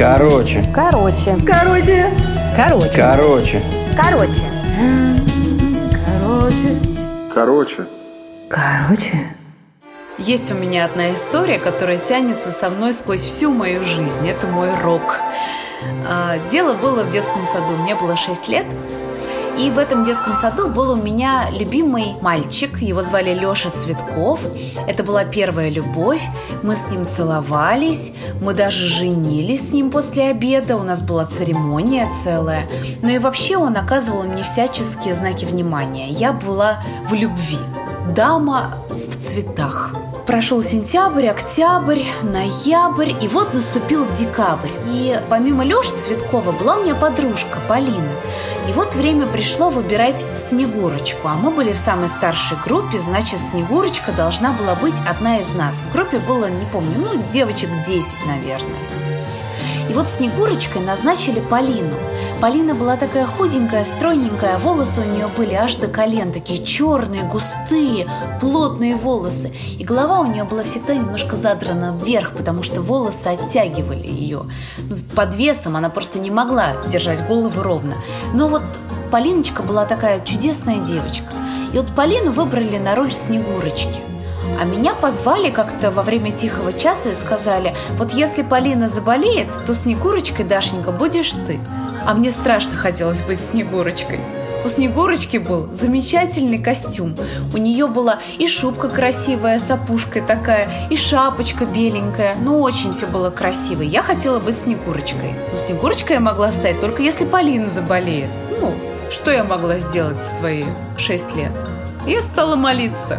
Короче. Есть у меня одна история, которая тянется со мной сквозь всю мою жизнь. Это мой рок. Дело было в детском саду. Мне было 6 лет. И в этом детском саду был у меня любимый мальчик. Его звали Леша Цветков. Это была первая любовь. Мы с ним целовались. Мы даже женились с ним после обеда. У нас была церемония целая. Ну и вообще он оказывал мне всяческие знаки внимания. Я была в любви. Дама в цветах. Прошел сентябрь, октябрь, ноябрь, и вот наступил декабрь. И помимо Леши Цветкова была у меня подружка Полина. И вот время пришло выбирать Снегурочку. А мы были в самой старшей группе, значит, Снегурочка должна была быть одна из нас. В группе было, не помню, девочек 10, наверное. И вот Снегурочкой назначили Полину. Полина была такая худенькая, стройненькая, волосы у нее были аж до колен, такие черные, густые, плотные волосы. И голова у нее была всегда немножко задрана вверх, потому что волосы оттягивали ее. Под весом она просто не могла держать голову ровно. Но вот Полиночка была такая чудесная девочка. И вот Полину выбрали на роль Снегурочки. А меня позвали как-то во время тихого часа и сказали: вот если Полина заболеет, то Снегурочкой, Дашенька, будешь ты. А мне страшно хотелось быть Снегурочкой. У Снегурочки был замечательный костюм. У нее была и шубка красивая с опушкой такая, и шапочка беленькая. Ну, очень все было красиво. Я хотела быть Снегурочкой. Но Снегурочкой я могла стать только если Полина заболеет. Что я могла сделать в свои 6 лет? Я стала молиться.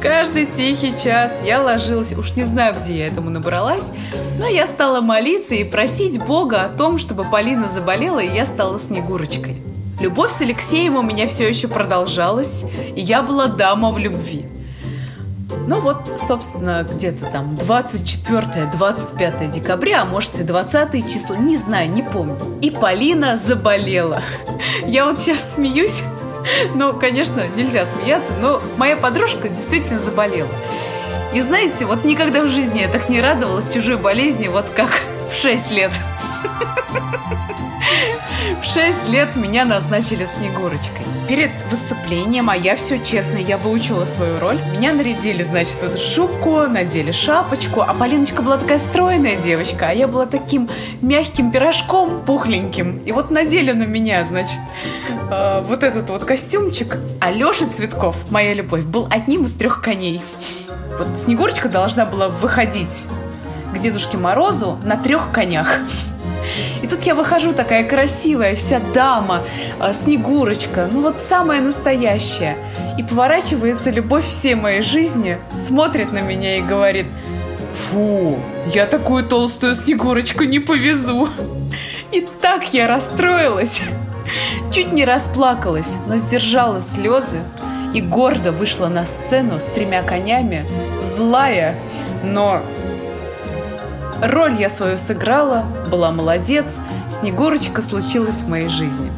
Каждый тихий час я ложилась, уж не знаю, где я этому набралась, но я стала молиться и просить Бога о том, чтобы Полина заболела, и я стала Снегурочкой. Любовь с Алексеем у меня все еще продолжалась, и я была дама в любви. Собственно, где-то там 24-25 декабря, а может и 20 числа, не знаю, не помню. И Полина заболела. Я сейчас смеюсь. Конечно, нельзя смеяться, но моя подружка действительно заболела. И знаете, никогда в жизни я так не радовалась чужой болезни, как в 6 лет. В 6 лет меня назначили Снегурочкой. Перед выступлением, а я все честно, я выучила свою роль. Меня нарядили, значит, в эту шубку, надели шапочку. А Полиночка была такая стройная девочка, а я была таким мягким пирожком, пухленьким. И надели на меня, значит, этот костюмчик. А Леша Цветков, моя любовь, был одним из 3 коней. Снегурочка должна была выходить к Дедушке Морозу на 3 конях. И тут я выхожу такая красивая, вся дама, Снегурочка, самая настоящая. И поворачивается любовь всей моей жизни, смотрит на меня и говорит: фу, я такую толстую Снегурочку не повезу. И так я расстроилась, чуть не расплакалась, но сдержала слезы и гордо вышла на сцену с 3 конями, злая, но... Роль я свою сыграла, была молодец, Снегурочка случилась в моей жизни.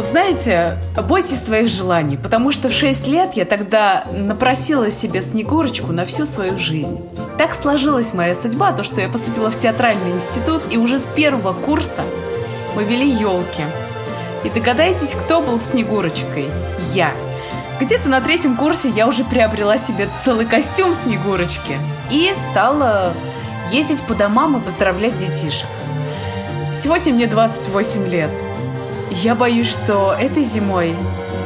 Знаете, бойтесь своих желаний, потому что в 6 лет я тогда напросила себе Снегурочку на всю свою жизнь. Так сложилась моя судьба, то, что я поступила в театральный институт, и уже с 1 курса мы вели елки. И догадайтесь, кто был Снегурочкой? Я. Где-то на 3 курсе я уже приобрела себе целый костюм Снегурочки и стала ездить по домам и поздравлять детишек. Сегодня мне 28 лет. Я боюсь, что этой зимой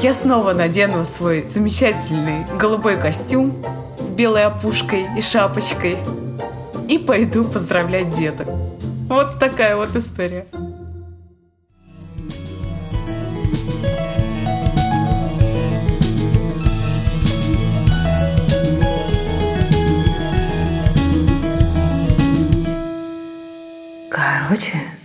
я снова надену свой замечательный голубой костюм с белой опушкой и шапочкой и пойду поздравлять деток. Вот такая история. Короче.